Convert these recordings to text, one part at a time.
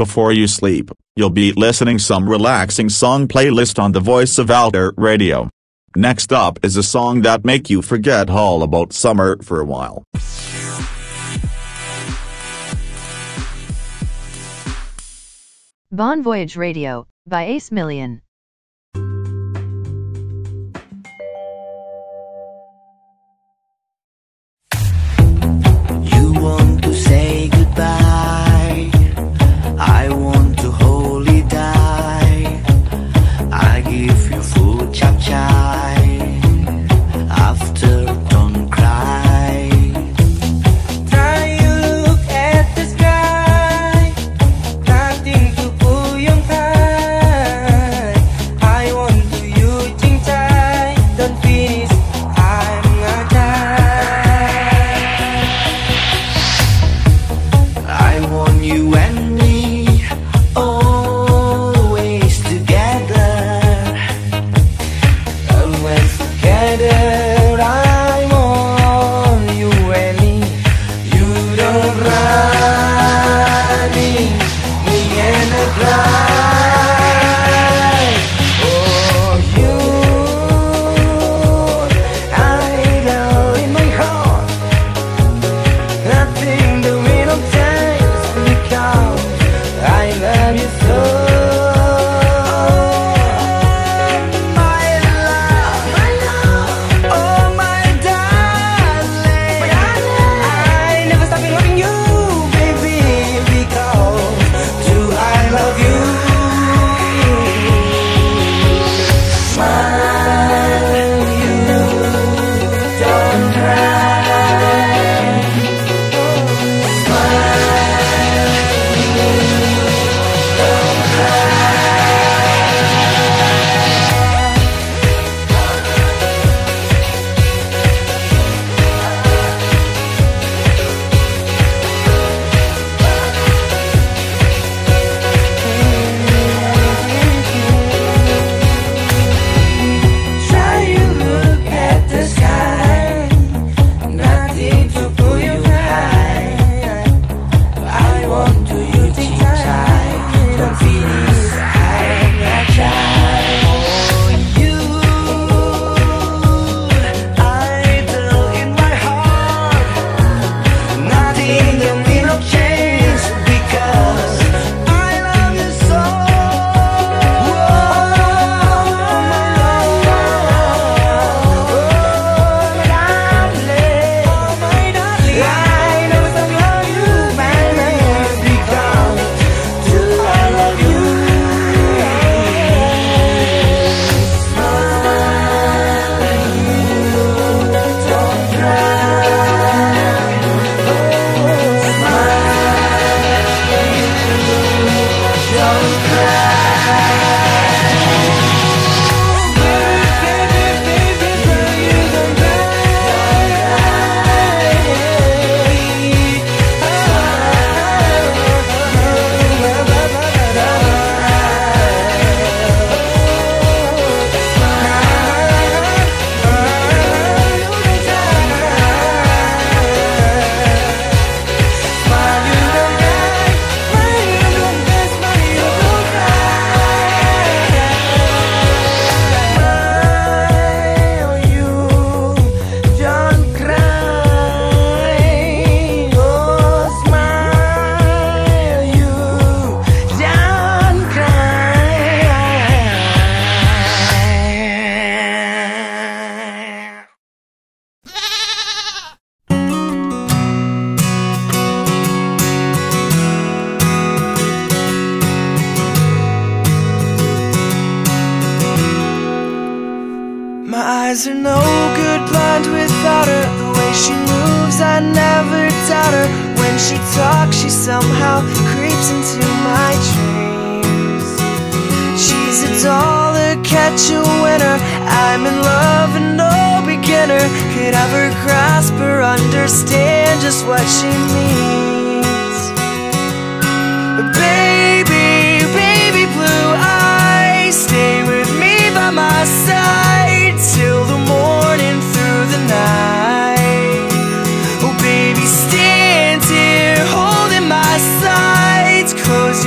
Before you sleep, you'll be listening some relaxing song playlist on the Voice of Alter Radio. Next up is a song that make you forget all about summer for a while. Bon Voyage Radio, by Ace Million. You want to say goodbye, I want to hold it die. I give you food chap chai, after don't cry.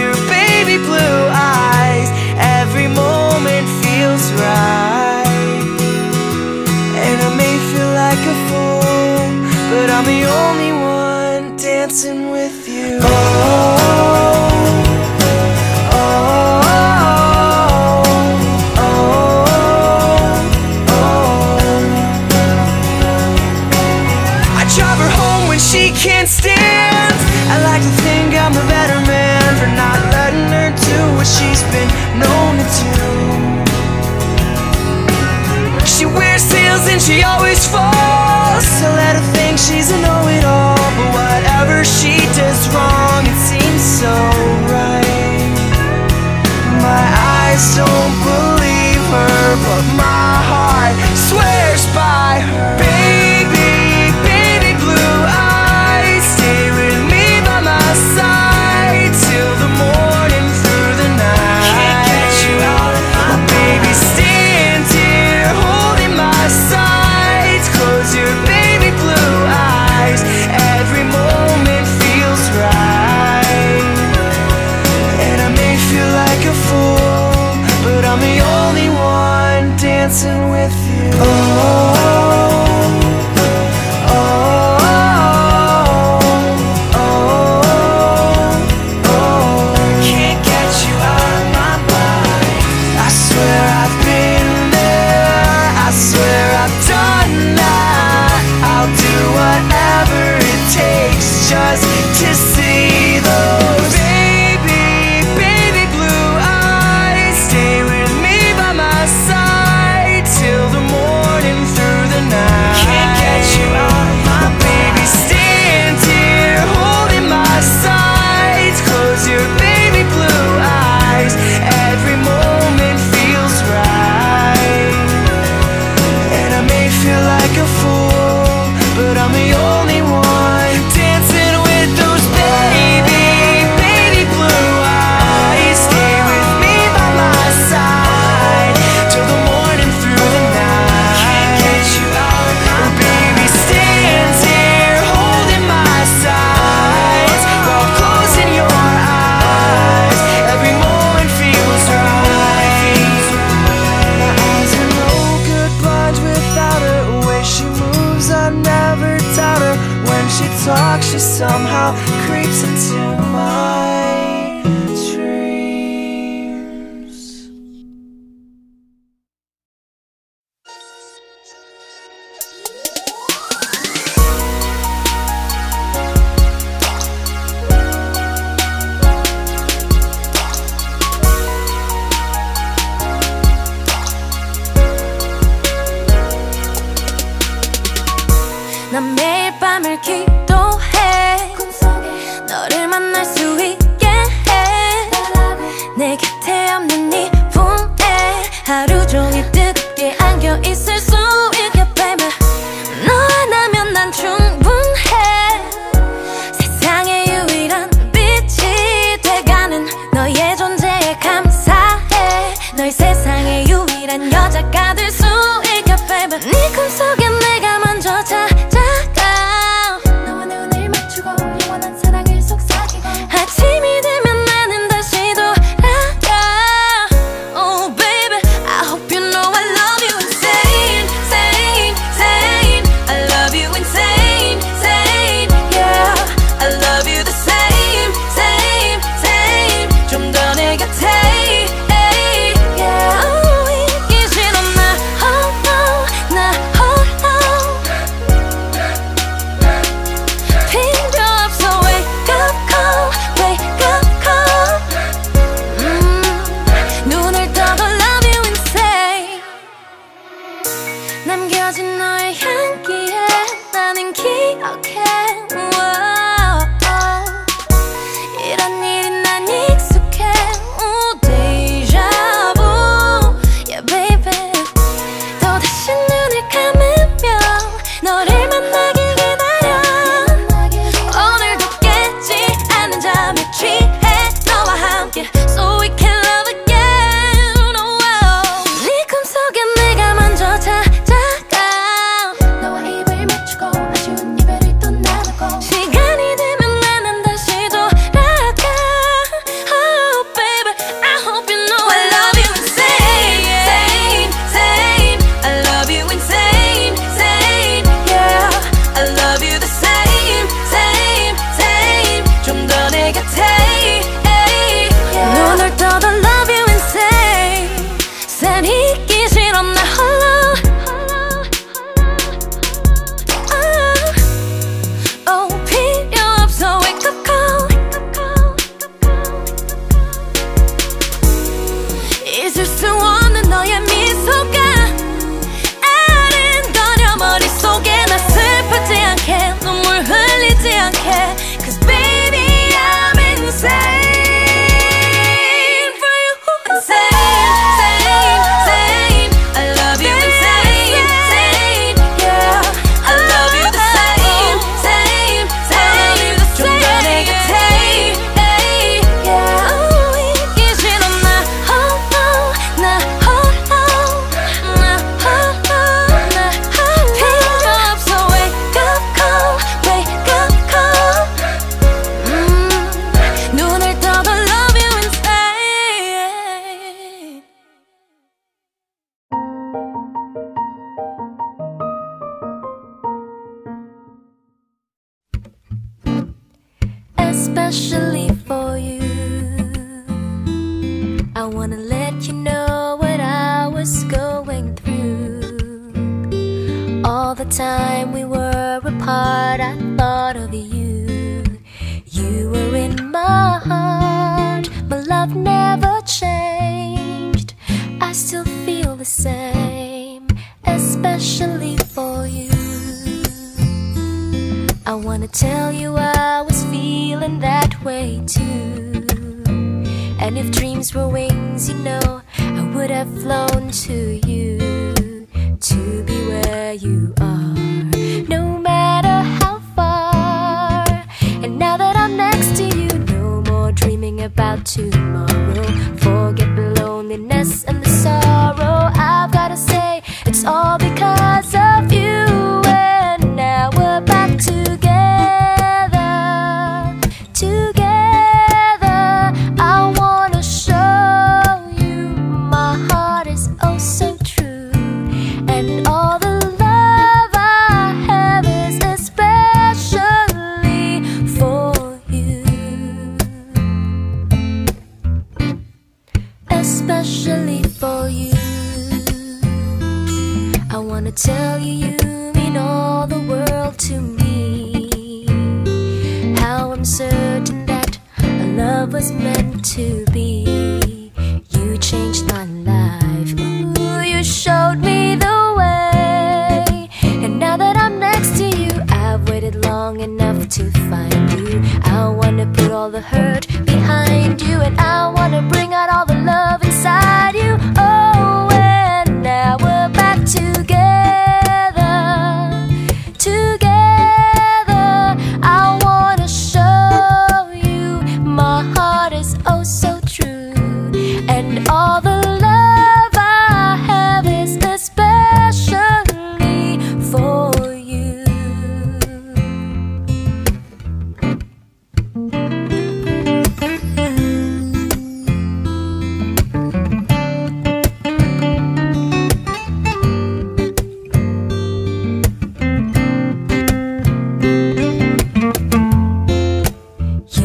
You're haven't known it too. She wears heels and she always falls, so let her think she's a know-it-all. But whatever she does wrong, it seems so right. My eyes don't believe her, but my heart swears by her. I wanna let you know what I was going through. All the time we were apart, I thought of you. You were in my heart, my love never changed. I still feel the same, especially for you. I wanna tell you I was feeling that way too. And if dreams were wings, you know, I would have flown to you, to be where you are, no matter how far. And now that I'm next to you, no more dreaming about tomorrow. Forget the loneliness and the sorrow. I've gotta say, it's all because of you. And now we're back together. I wanna show you my heart is oh so true, and all the love I have is especially for you, especially for you. I wanna tell you, you mean all the world to me. How I'm certain that our love was meant to be. You changed my life, ooh, you showed me the way. And now that I'm next to you, I've waited long enough to find you. I wanna put all the hurt behind you, and I wanna bring out all the love inside you. Oh, and now we're back together. I wanna show you my heart is oh so true, and all the love I have is especially for you.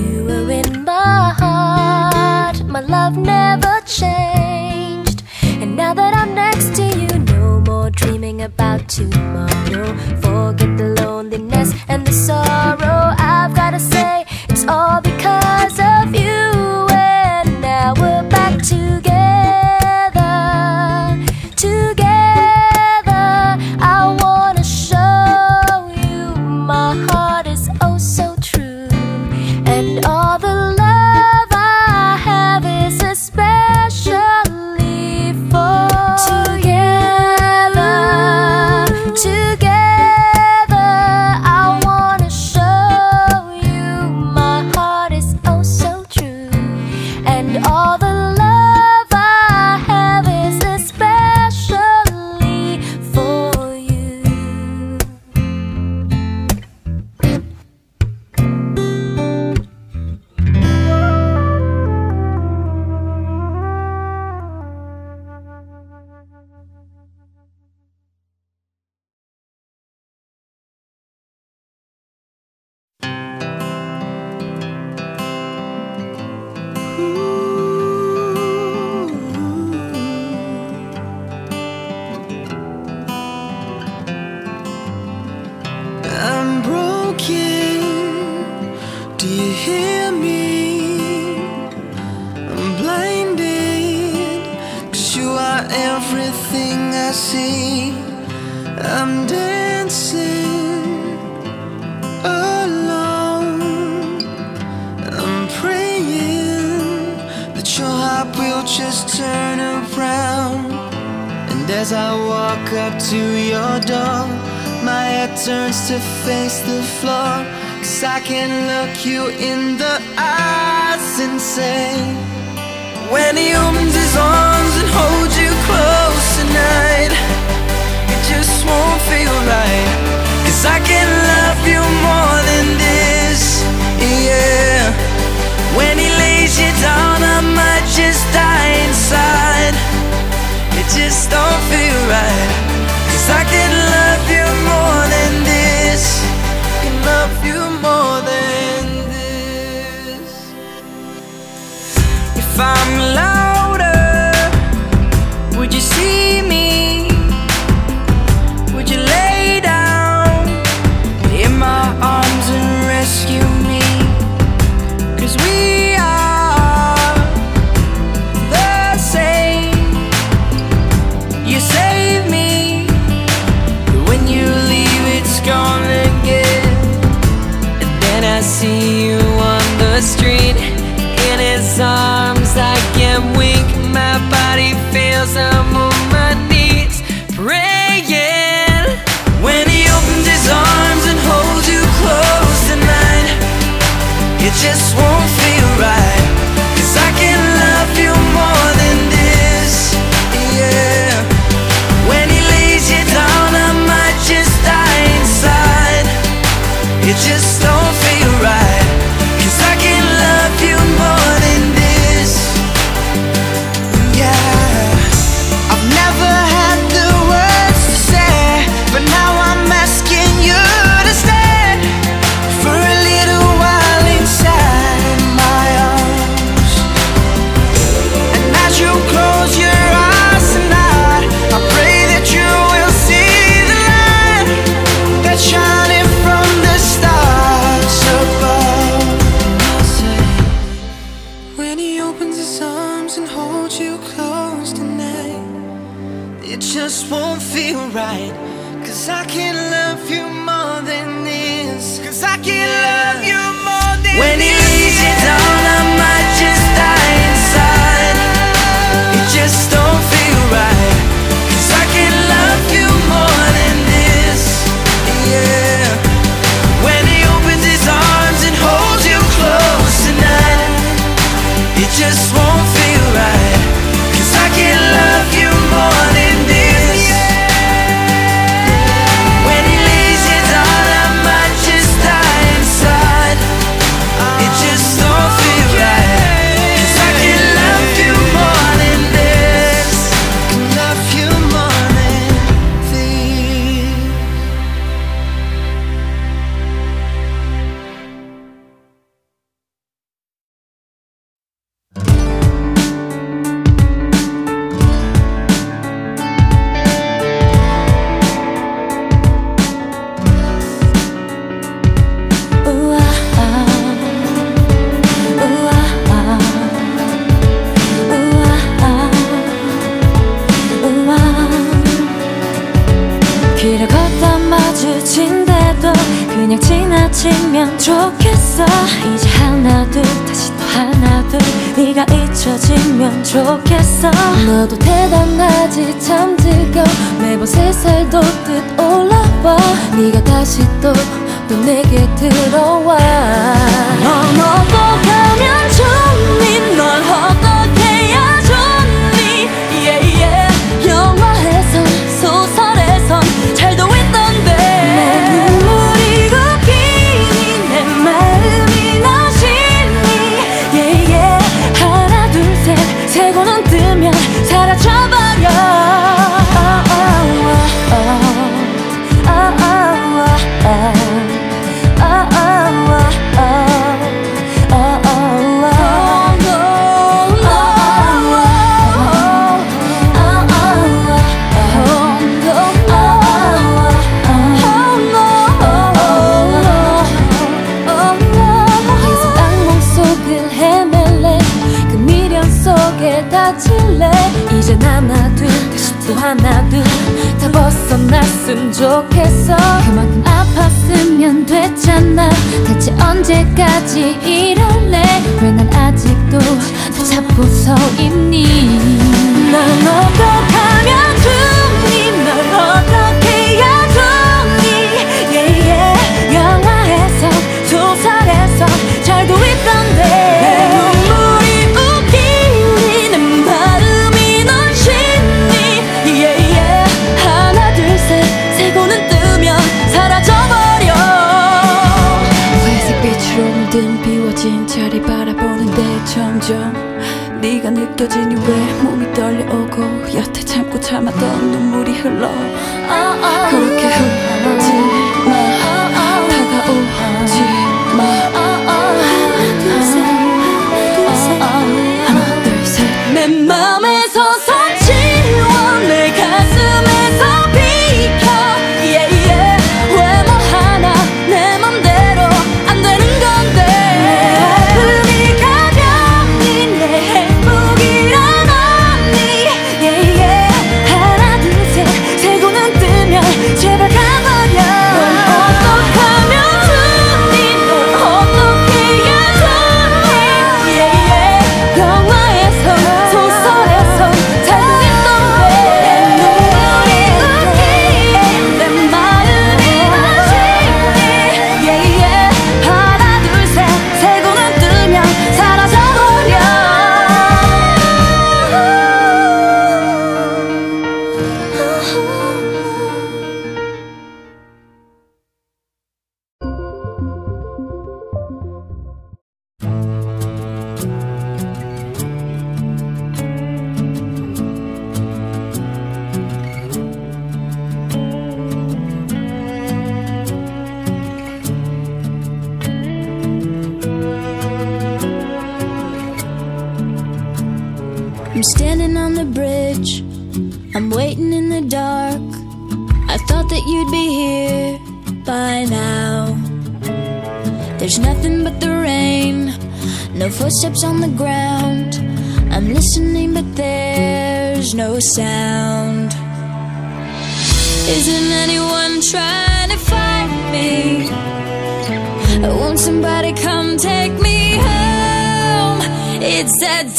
You were in my heart, my love never changed. And now that I'm next to you, no more dreaming about tomorrow. Forget the loneliness and the sorrow. I've gotta say, it's all because of you. And now we're back together. I wanna show you my heart is oh so true, and all the love I have is especially for you. Together, I wanna show you my heart is oh so true, and all the love I have is especially for you. I'm broken, do you hear me? I'm blinded, 'cause you are everything I see. I'm dancing alone. I'm praying that your heart will just turn around. And as I walk up to your door, my head turns to face the floor, 'cause I can look you in the eyes and say, when he opens his arms and holds you close tonight, it just won't feel right, 'cause I can love you more than this, yeah. When he lays you down, I might just die inside, it just don't feel right, 'cause I can love you more than this, can love you more than this. If I'm louder, Sambil manis praying when he opens his arms and holds you close tonight. It just won't feel right, 'cause I can love you more than this. Yeah, when he lays you down, I might just die inside. It just don't feel right, 'cause I can love you more than this. Yeah, just won't feel right, 'cause I can love you more than this. 'Cause I can love you more than this. When he leaves you down, I might just die inside. It just don't feel right, 'cause I can love you more than this. Yeah, when he opens his arms and holds you close tonight, it just won't feel right, 'cause I can love you more than this. 좋겠어. 너도 대단하지 참 즐거워. 매번 세 살 돋듯 올라와. 네가 다시 또 내게 들어와. 넘어도 가면 좋니? 널 어떻게 해야 좋니? Yeah, yeah. 영화에선 소설에선 잘도 있던데 내 눈물이 고기니 내 마음이 너시니 yeah, yeah. 하나 둘 셋 세 고는 뜨면 사라져버려. 이젠 하나 둘 다시 또 하나 둘 다 벗어났으면 좋겠어. 그만큼 아팠으면 됐잖아. 대체 언제까지 이럴래? 왜 난 아직도 다 잡고 서 있니? 난 어떡하면 좋니? 널 어떻게 해야 좋니? yeah, yeah. 영화에서 소설에서 잘도 있던데 사라져버려. 회색 빛으로 물든 비워진 자리 바라보는데 점점 네가 느껴지니 왜 몸이 떨려오고 여태 참고 참았던 눈물이 흘러. 그렇게 흘러지 마, 다가오지 마. 하나 둘 셋 내 맘에서 사치워 내 가슴에서 비켜. 제발 가. I'm standing on the bridge, I'm waiting in the dark. I thought that you'd be here by now. There's nothing but the rain, no footsteps on the ground. I'm listening but there's no sound. Isn't anyone trying to find me? Or won't somebody come take me home? It's that damn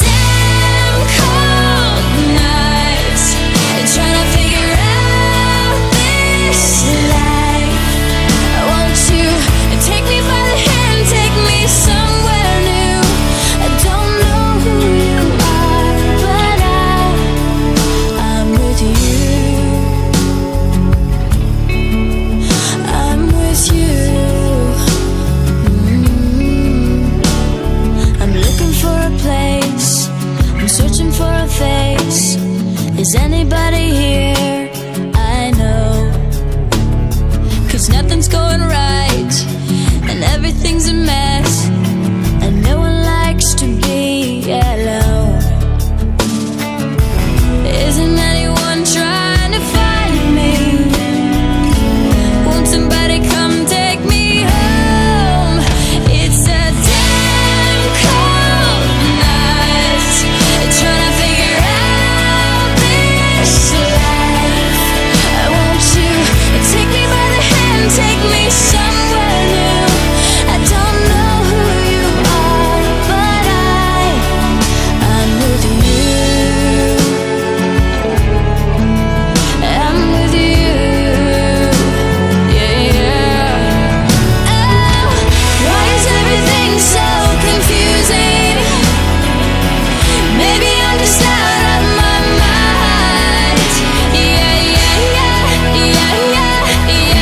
cold night, and trying to figure out this life. Won't you take me by the hand, take me somewhere new? I don't know who you are, but I'm with you. I'm with you. Place. I'm searching for a face. Is anybody here? I know. Cause nothing's going right, and everything's a mess, and no one likes to be alone. Isn't anyone trying to find me? Won't somebody come take me home? It's a take me somewhere new. I don't know who you are, but I'm with you. I'm with you. Yeah, yeah. Oh, why is everything so confusing? Maybe I'm just out of my mind. Yeah, yeah, yeah, yeah, yeah, yeah, yeah.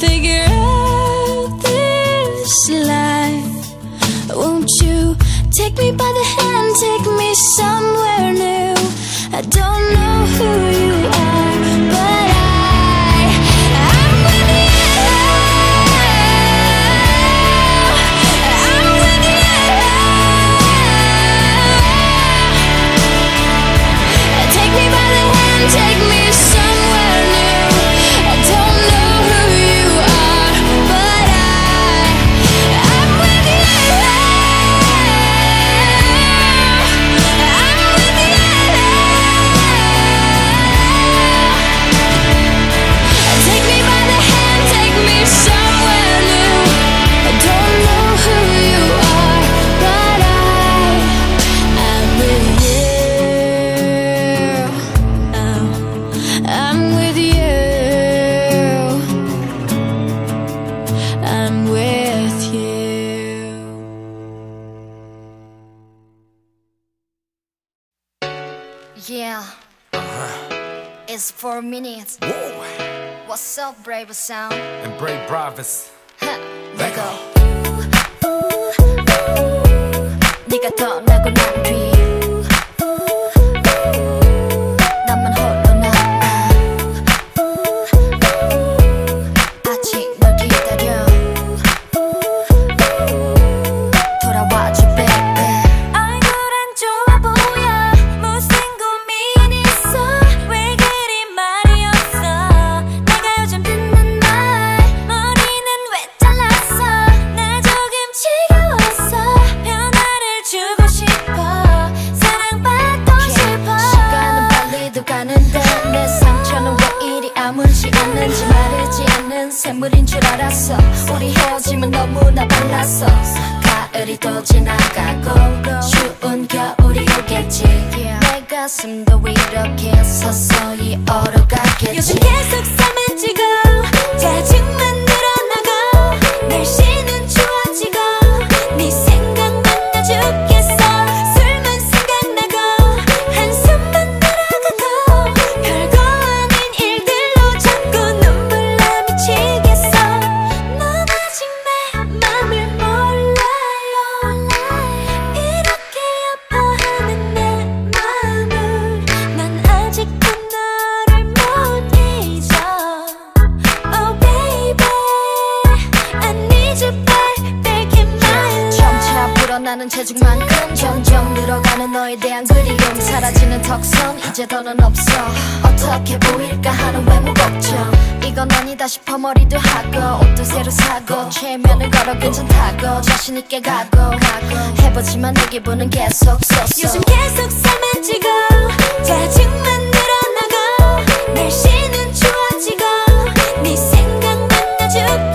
Figure out this life. Won't you take me by the hand, take me somewhere new? I don't know who you are, but I'm with you. I'm with you. Take me by the hand, take me somewhere new. I don't know who you are, but I'm with you. I'm with you. Take me by the hand, take me somewhere new. I don't know who you are, but I'm with you. Oh, I'm with you. I'm with you. Yeah, it's 4 minutes. What's up, Brave Sound? And Brave Bravas. Lego. 네가 떠나고 난 뒤, 나만 홀로 남아. 아직 널 기다려. 돌아와줘, baby. 얼굴은 좋아 보여. 무슨 고민 있어? 왜 그리 말이 없어? 내가 요즘 듣는 말 머리는 왜 잘랐어? 나 조금 지겨웠어. 변화를 주고 싶어. 사랑받고 싶어. 시간은 빨리도 가는데 내 상처는 왜 이리 아물지 않는지 마르지 않는 샘물인 줄 알았어. 우리 헤어짐은 너무나 빨랐어. 가을이 또 지나가고 추운 겨울이 오겠지. 내 가슴도 이렇게 서서히 얼어가겠지. 요즘 계속 삶을 찌고 짜증만 늘어나고 날씨는 추워지고 네 생각만 나 죽겠어. 술만 생각나고 한숨만 돌아가고 별거 아닌 일들로 자꾸 눈물 나 미치겠어. 넌 아직 내 맘을 몰라요. 이렇게 아파하는 내 맘을 난 아직도 너를 못 잊어. 나는 체중만큼 점점 늘어가는 너에 대한 그리움 사라지는 턱선 이제 더는 없어 어떻게 보일까 하는 외모 걱정 이건 아니다 싶어 머리도 하고 옷도 새로 사고 최면을 걸어 괜찮다고 자신 있게 가고 해보지만 내 기분은 계속 쏘쏘 요즘 계속 삶아지고 짜증만 늘어나고 날씨는 추워지고 네 생각만 나 죽겠어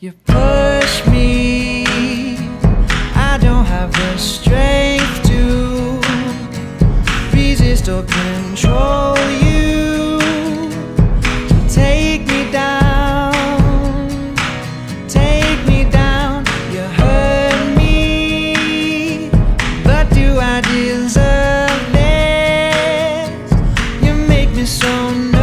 You push me, I don't have the strength to resist or control you. Take me down, you hurt me, but do I deserve this? You make me so nervous.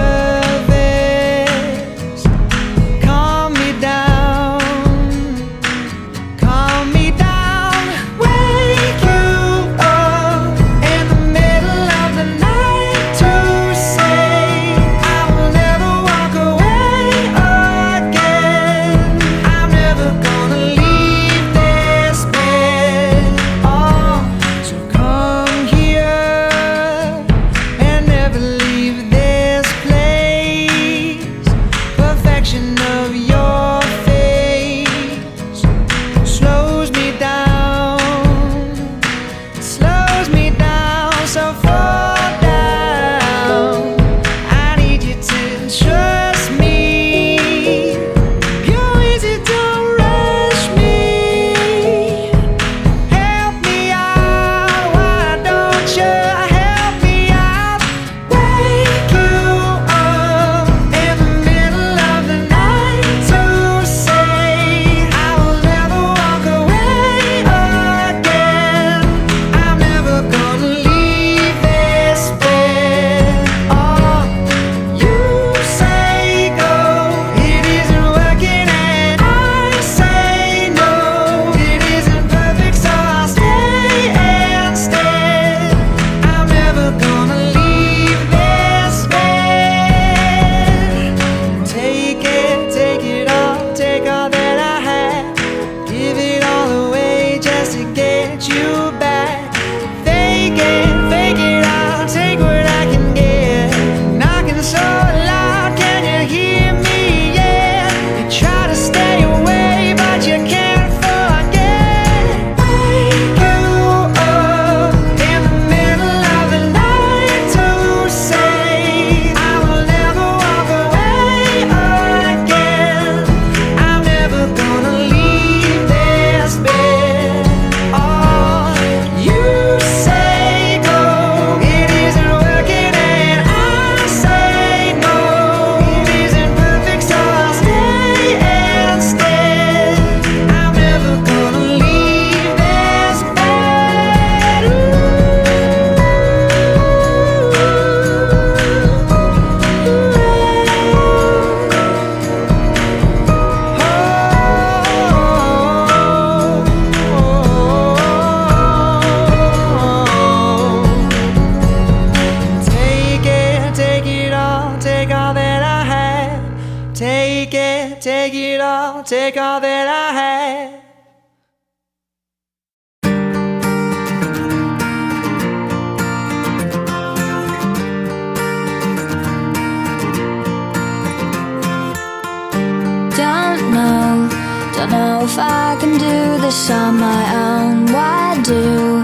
If I can do this on my own, why do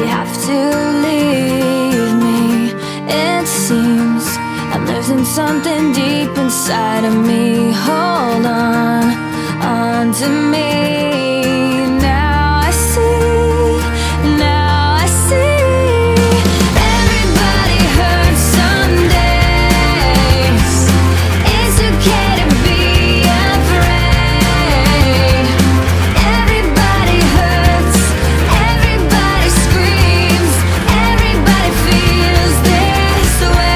you have to leave me? It seems I'm losing something deep inside of me. Hold on to me. Now I see everybody hurts some days. It's okay to be afraid. Everybody hurts, everybody screams, everybody feels this way,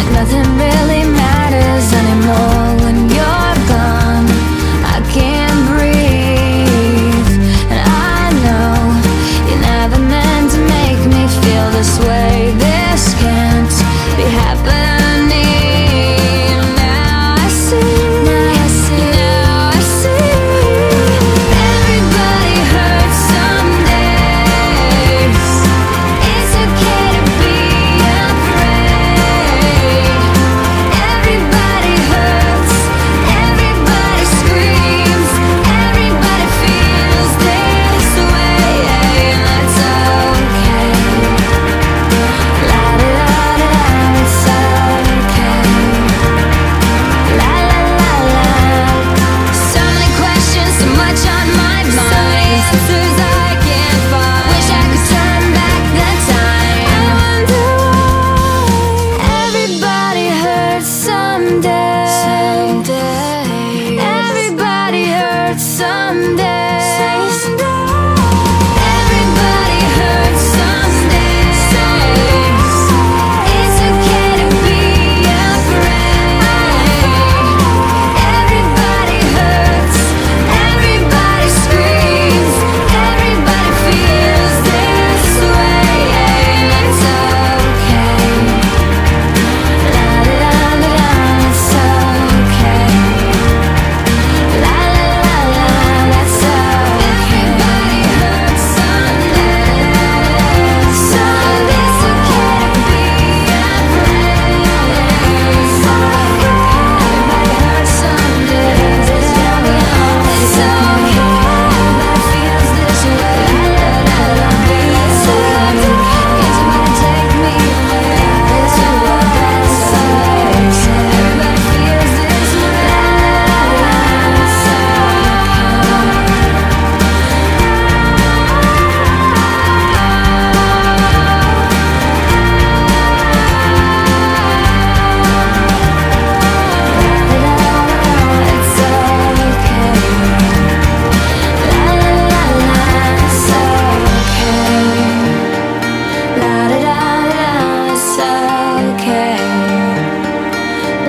and that's okay. La-da-da-da-da, that's okay. It feels like nothing really matters anymore when you're gone. I can't breathe, and I know you never meant to make me feel this way. This can't be happening. Now I see everybody hurts some days. It's okay to be afraid. Everybody hurts, everybody screams, everybody feels this way, and that's okay. La-da-da-da-da, it's okay. La la la la. So many questions, so much on my mind. So many answers I can't find. Wish I could turn back the time. I wonder why everybody hurts someday. Everybody hurts someday. Everybody hurts someday. It's okay to be afraid. Everybody hurts, everybody screams, everybody feels this way, and it's okay. La la la la, it's okay.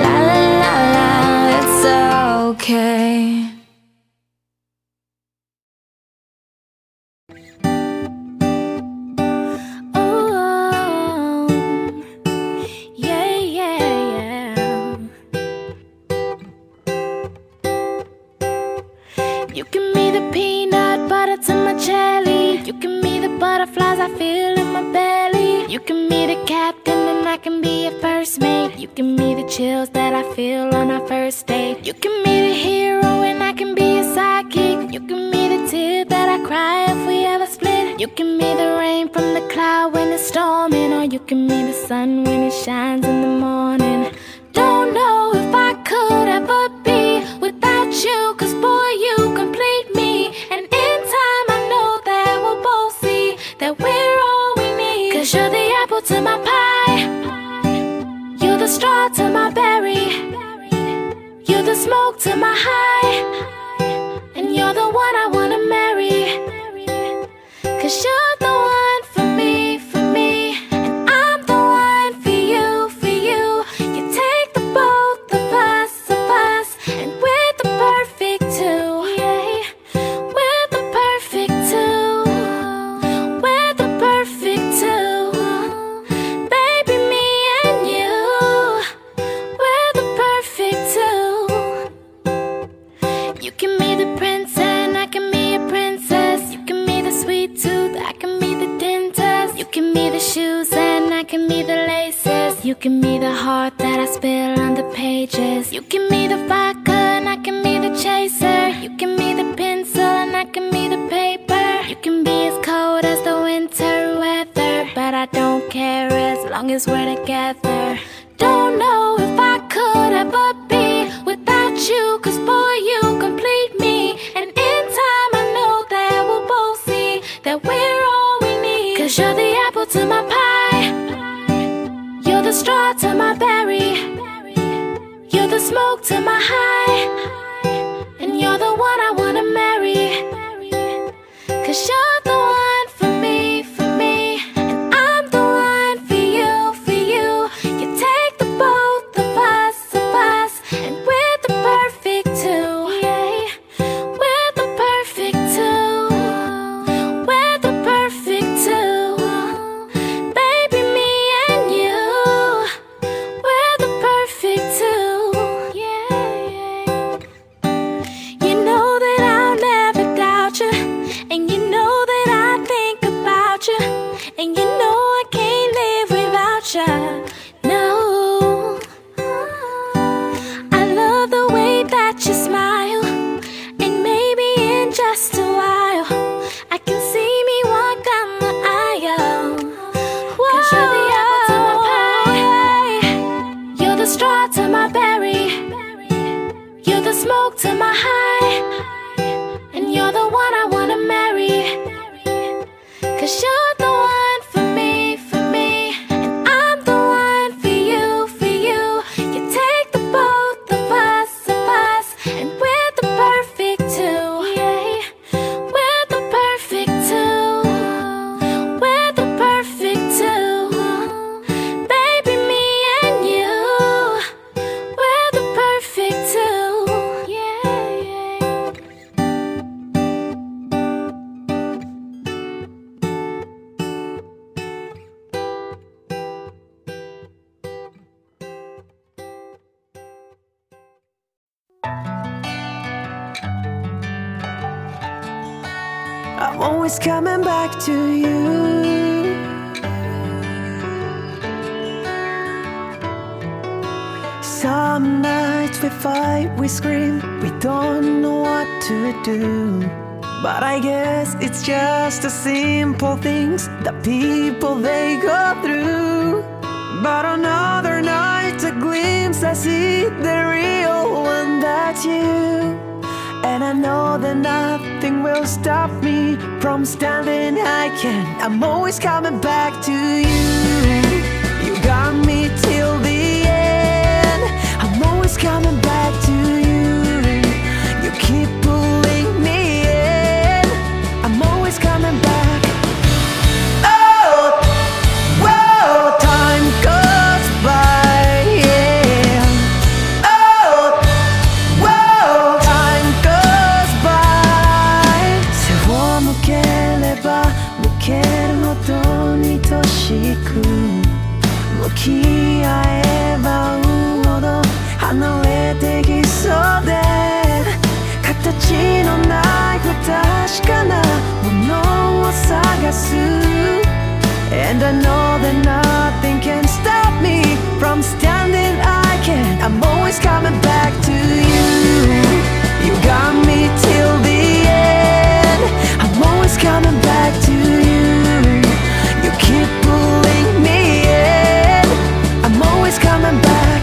La la la la, that's okay. Everybody hurts someday. So it's okay to be afraid. So everybody hurts someday. It's okay. Everybody feels this way. La la la la, it's okay. It's gonna take me away. This is what that's okay. Everybody feels this way. La la la, it's okay. It's okay. La la la la, it's okay. La da da da, it's okay. La la la la, it's okay. Oh, yeah. You give me the peanut butter to my jelly. You give me the butterflies I feel in my belly. You give me the captain and I can be a first mate. You give me the chills that I feel on our first date. You give me the hero and I can be a sidekick. You give me the tear that I cry if we ever split. You give me the rain from the cloud when it's storming, or you give me the sun when it shines in the morning. Don't know if I could ever be without you, cause boy, you complete me. And in time, I know that we'll both see that we're all we need. Cause you're the apple to my pie, you're the straw to my berry, you're the smoke to my high, and you're the one I wanna marry. Cause you're the one for me, and I'm the one for you. You take the both of us, and we're the perfect two. We're the perfect two. We're the perfect two. Baby, me and you, we're the perfect two. You give me the heart that I spill on the pages. You give me the vodka and I can be the chaser. You give me the pencil and I can be the paper. You can be as cold as the winter weather, but I don't care as long as we're together. Don't know if I could ever be without you, 'cause boy, you complete me. And in time I know that we'll both see that we're all we need. 'Cause you're the apple to my pie, you're the straw to my berry, you're the smoke to my high, and you're the one I wanna marry. 'Cause you're the one for me, and I'm the one for you. You take the both of us, and we're the perfect two. We're the perfect two, we're the perfect two. Baby, me and you, we're the perfect two. You know that I'll never doubt you, and you know that I think about you, and you know I can't live without you. No, I love the way that you smile, and maybe in just a while I can see me walk down the aisle. 'Cause you're the apple to my pie, you're the straw to my berry, you're the smoke to my high, and you're the one I wanna marry. 'Cause you're the one for me, and I'm the one for you. You take the both of us, and we're the perfect two. We're the perfect two, we're the perfect two. Baby, me and you, we're the perfect two. I'm always coming back to you. Some nights we fight, we scream, we don't know what to do. But I guess it's just the simple things that people they go through. But on other nights, a glimpse I see the real one, that's you. And I know that nothing will stop me from standing again. I'm always coming back to you. You got me till the end. I'm always coming back to you. You keep pulling me in. I'm always coming back. Oh, whoa, time goes by, yeah. Oh, whoa, time goes by. Se wa mukereba, mukeru no to ni toshiku, mukiaeba u hodo hanarete kisou de, katachi no nai futashikana mono wo sagasu. And I know that nothing can stop me from standing again. I'm always coming back to you. You got me till the end. I'm always coming back to you. You keep pulling me in. I'm always coming back.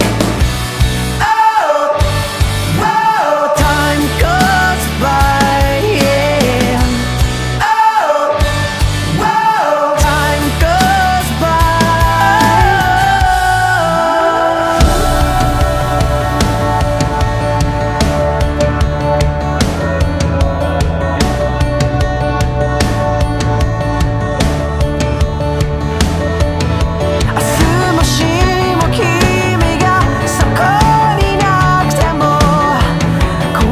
Oh, whoa, time goes by, yeah. Oh, whoa, time goes by.「明日もしも君がそこにいなくても」「怖く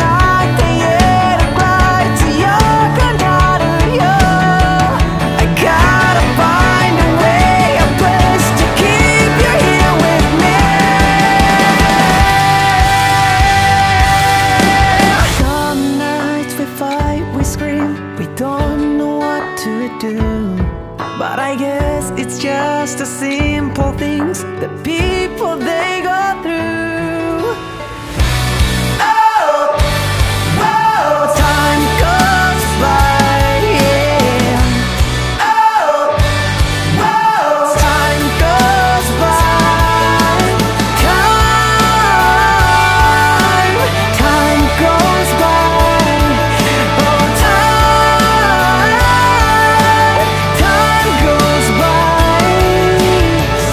ないって言えるくらい強くなるよ」「I gotta find a way, a place to keep you here with me」「Some nights we fight, we scream, we don't know what to do」But I guess it's just the simple things that people they go through. Oh, oh, time goes by, yeah. Oh, oh, time goes by. Time goes by. Oh, time goes by.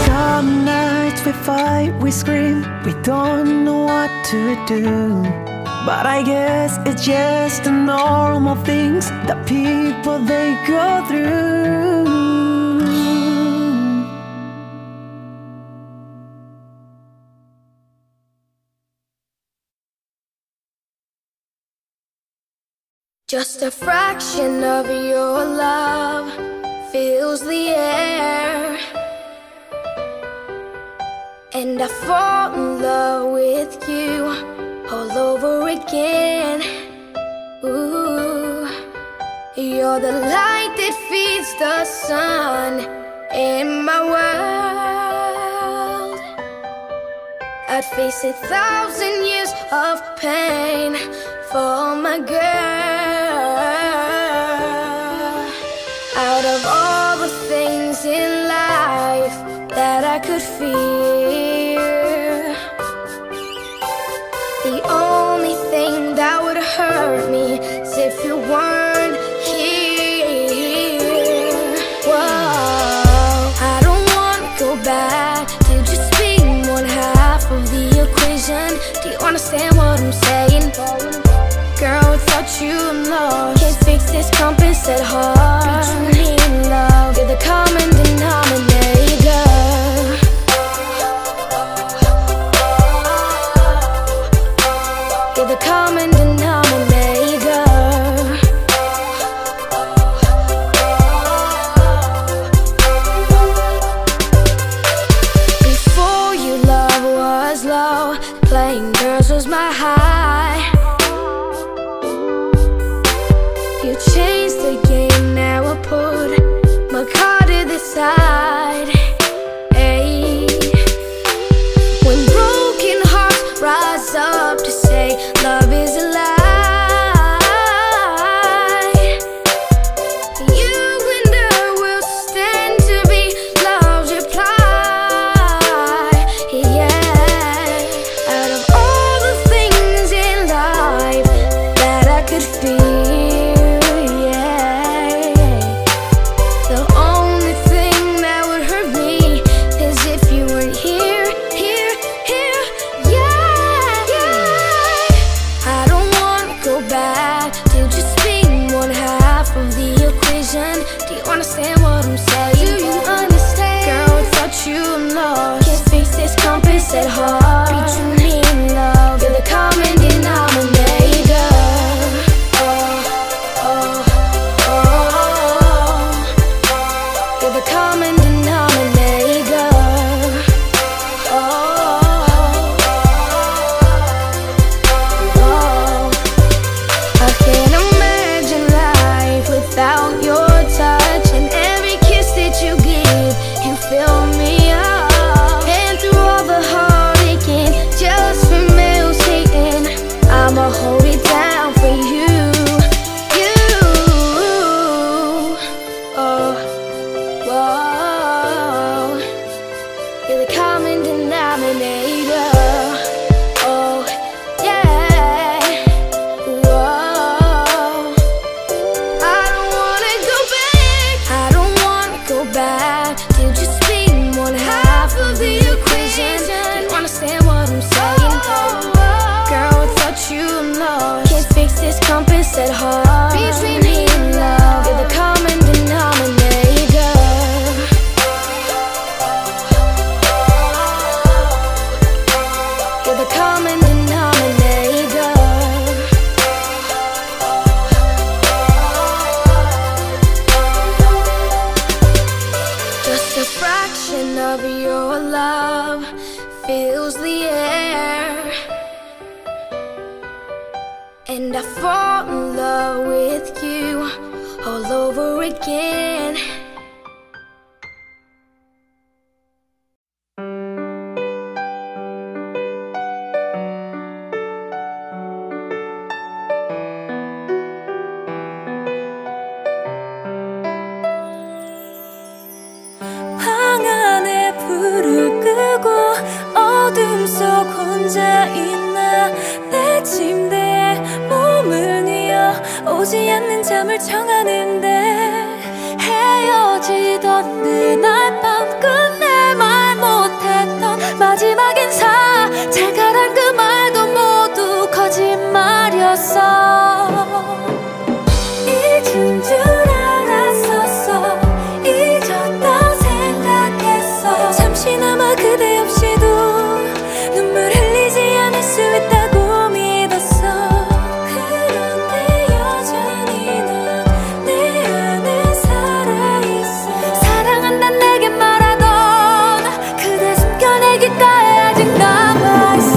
Some nights we fight, we scream, we don't know what to do. But I guess it's just the normal things that people they go through. Just a fraction of your love fills the air, and I fall in love with you all over again. Ooh, you're the light that feeds the sun in my world. I'd face 1,000 years of pain for my girl. Out of all the things in life that I could fear, the only thing that would hurt me is if you weren't here. Whoa, I don't wanna go back to just being one half of the equation. Do you understand what I'm saying? Girl, without you I'm lost. Can't fix this compass at heart. Be truly in love, you're the common denominator. Common denominator. Before you, love was low, playing girls was my high. You changed the game, now I put my card to the side. Hey. When broken hearts rise up to say love is a lie, you and I will stand to be love's reply. Yeah, out of all the things in life that I could fear, yeah, the only thing that would hurt me is if you weren't here, here, here. Yeah, yeah. I don't wanna go back to just being one half of the equation. Do you understand what I'm saying? Do you understand? Girl, without you I'm lost. Can't fix this compass at heart. Be truly in love, you're the common denominator. Oh, oh, oh, oh. You're the common denominator. Oh, I can't imagine life without your touch, and every kiss that you give, you fill me up. And through all the heartache and just for meals eaten, I'ma hold it down for you, you. Oh, whoa, you're the common denominator. Oh, yeah. Whoa, I don't wanna go back. I don't wanna go back to just being one half of the equation. Do you understand what I'm saying? Girl, without you I'm lost. Can't fix this compass at heart. Be truly in love, you're the common denominator. You're the common denominator. Just a fraction of your love fills the air, and I fall in love with you all over again. 불을 끄고 어둠 속 혼자 있나 내 침대에 몸을 뉘어 오지 않는 잠을 청하는데 헤어지던 그날 밤 끝내 말 못했던 마지막 인사 잘 가란 그 말도 모두 거짓말이었어. 잊은 줄 알았었어. 잊었다 생각했어. 잠시나마 그대 없이도 눈물 흘리지 않을 수 있다고 믿었어. 그런데 여전히 넌 내 안에 살아있어. 사랑한다 내게 말하던 그대 숨겨내기까지 아직 남아있어.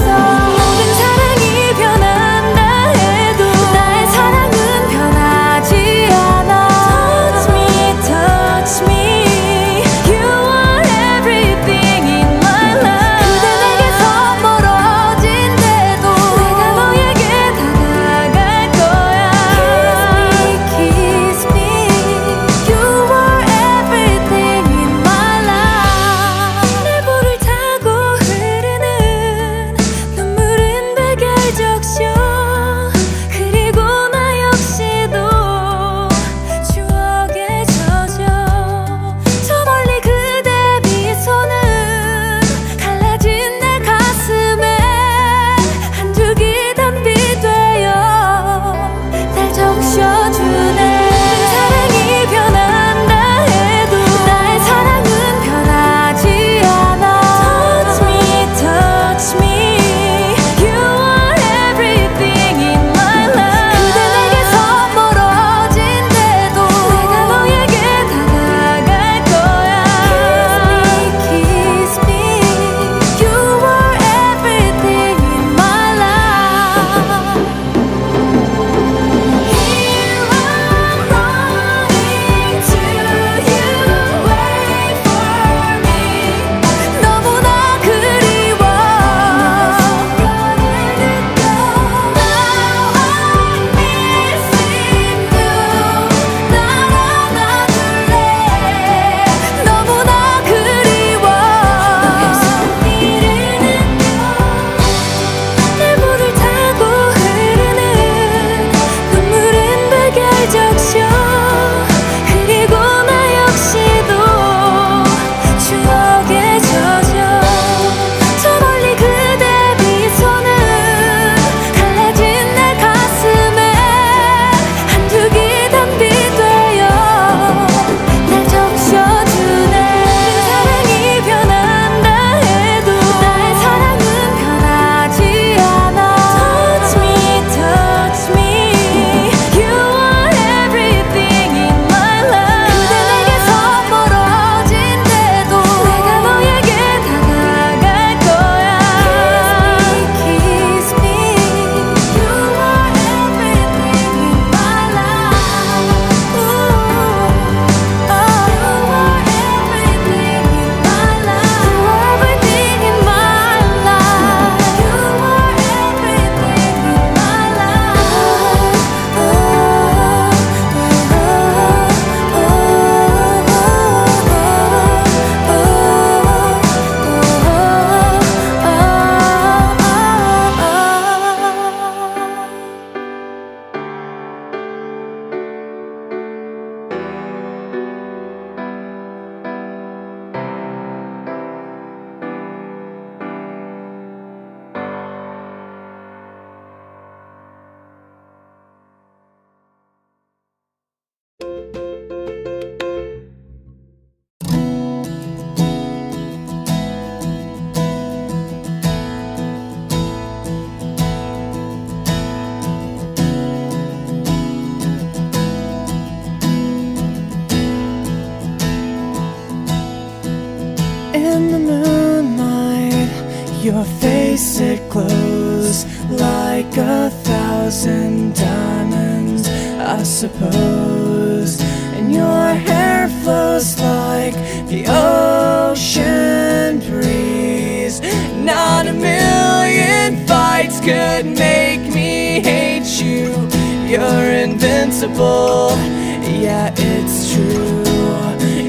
Yeah, it's true.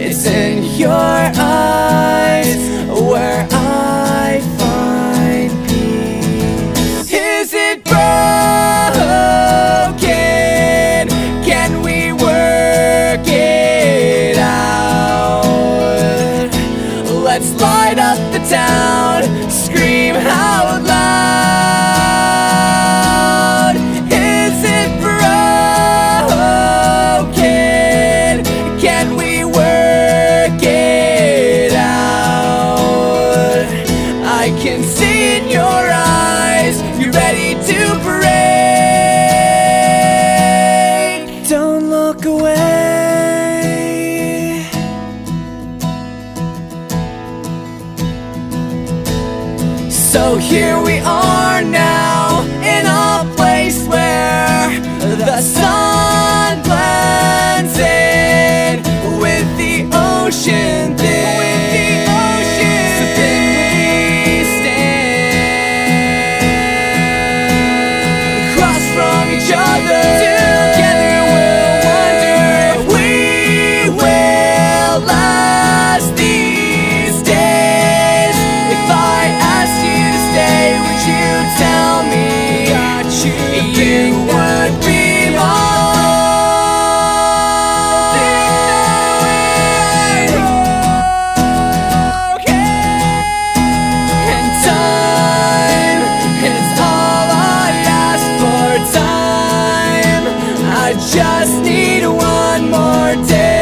It's in your eyes. Let's light up the town, scream out loud. Is it broken? Can we work it out? I can see in your eyes, you're ready to break. Don't look away. So here we are now, in a place where the sun blends in with the ocean thin. So then we stand across from each other. Together we'll wonder if we will last these days. If I asked you, would you tell me that you would be mine? And time is all I ask for. Time, I just need one more day.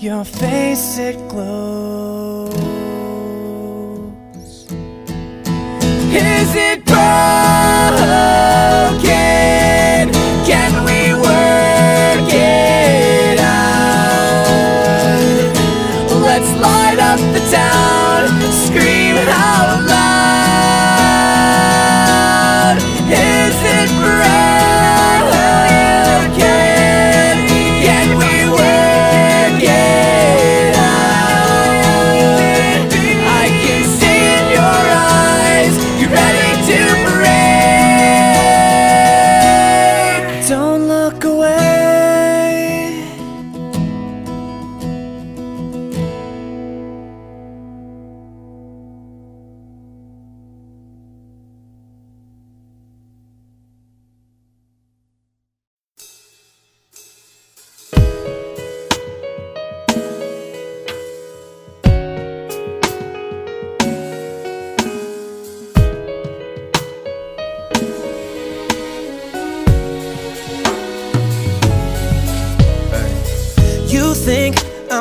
Your face, it glows. Is it broken? Can we work it out? Let's light up the town, scream out loud. Is it broken?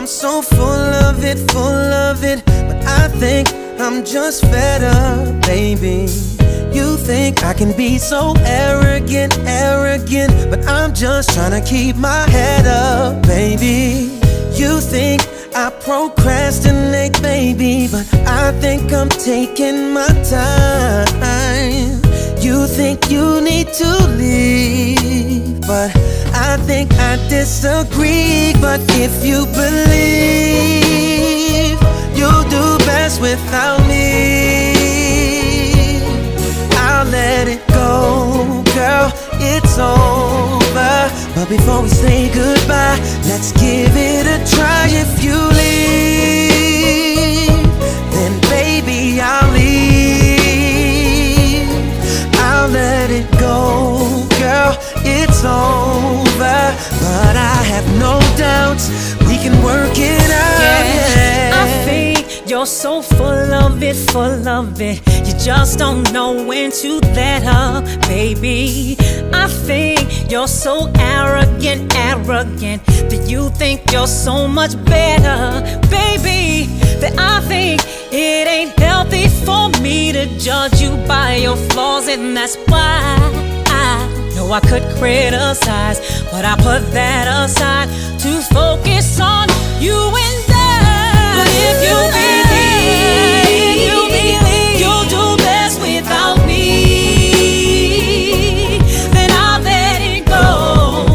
So full of it, but I think I'm just fed up, baby. You think I can be so arrogant, arrogant, but I'm just trying to keep my head up, baby. You think I procrastinate, baby, but I think I'm taking my time. You think you need to leave, but I think I disagree. But if you believe, you'll do best without me. I'll let it go, girl, it's over. But before we say goodbye, let's give it a try. If you leave, then baby, I'll leave. I'll let it go, girl, it's over. But I have no doubts we can work it out. Yeah, I think you're so full of it, you just don't know when to let up, baby. I think you're so arrogant, arrogant, that you think you're so much better, baby. That I think it ain't healthy for me to judge you by your flaws, and that's why no, I could criticize, but I put that aside to focus on you and I. But if you believe you'll do best without me, then I'll let it go.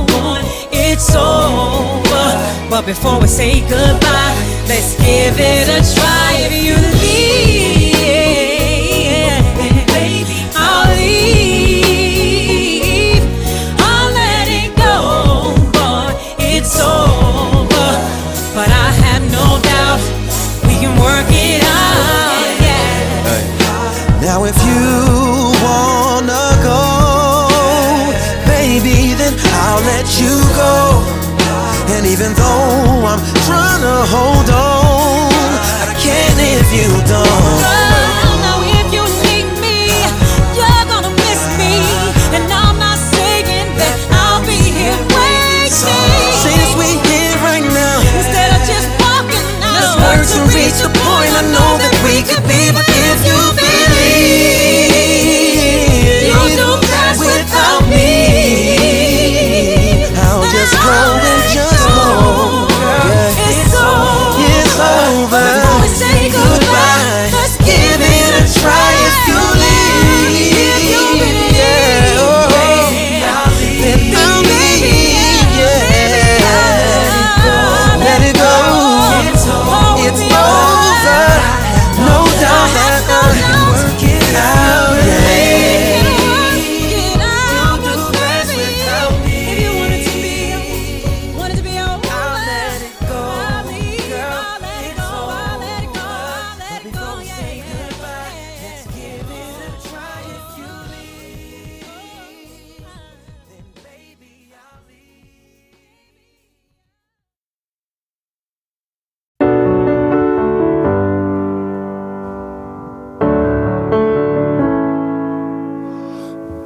It's over. But before we say goodbye, let's give it a try. If you leave, hold on. I can't if you don't. I know if you need me, you're gonna miss me. And I'm not saying that I'll be here waiting. Since we're here right now, instead of just walking out, let's work to reach the point. I know that we could be, but if you believe you'll do best without me, I'll just go.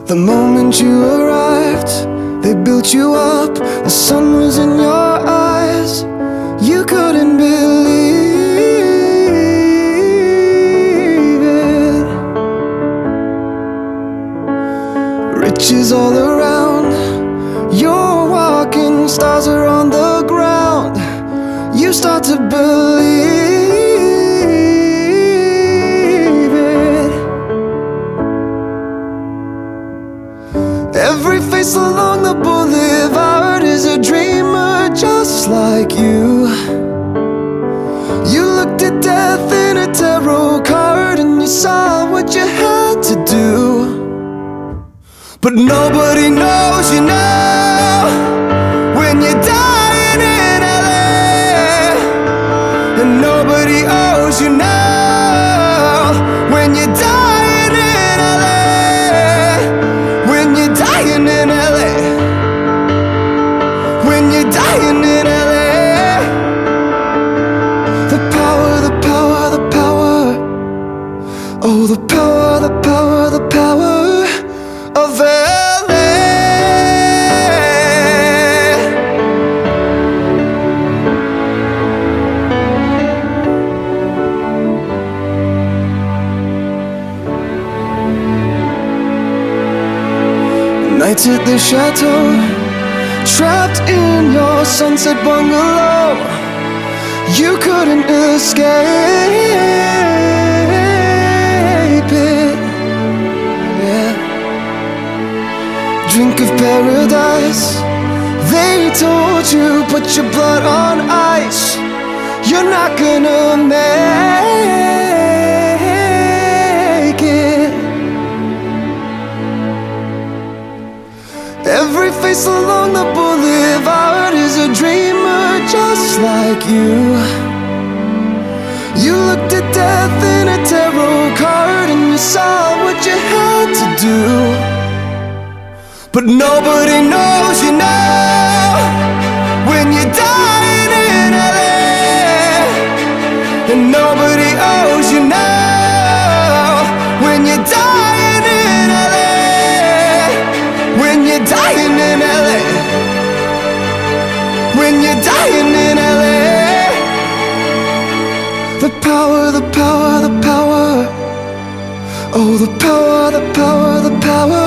The moment you arrived, they built you up. The sun was in your eyes. You couldn't believe it. Riches all around, you're walking. Stars are on the ground. You start to believe. Along the boulevard is a dreamer just like you. You looked at death in a tarot card and you saw what you had to do. But nobody knows you now when you're dying in LA. And nobody owes you now when you're dying. Nights at the chateau, trapped in your sunset bungalow, you couldn't escape it. Yeah. Drink of paradise, they told you, put your blood on ice. You're not gonna make it. Every face along the boulevard is a dreamer just like you. You looked at death in a tarot card and you saw what you had to do. But nobody knows you now when you're dying in LA. And nobody owes you now when you're dying. Dying in LA. When you're dying in LA. The power, the power, the power. Oh, the power, the power, the power.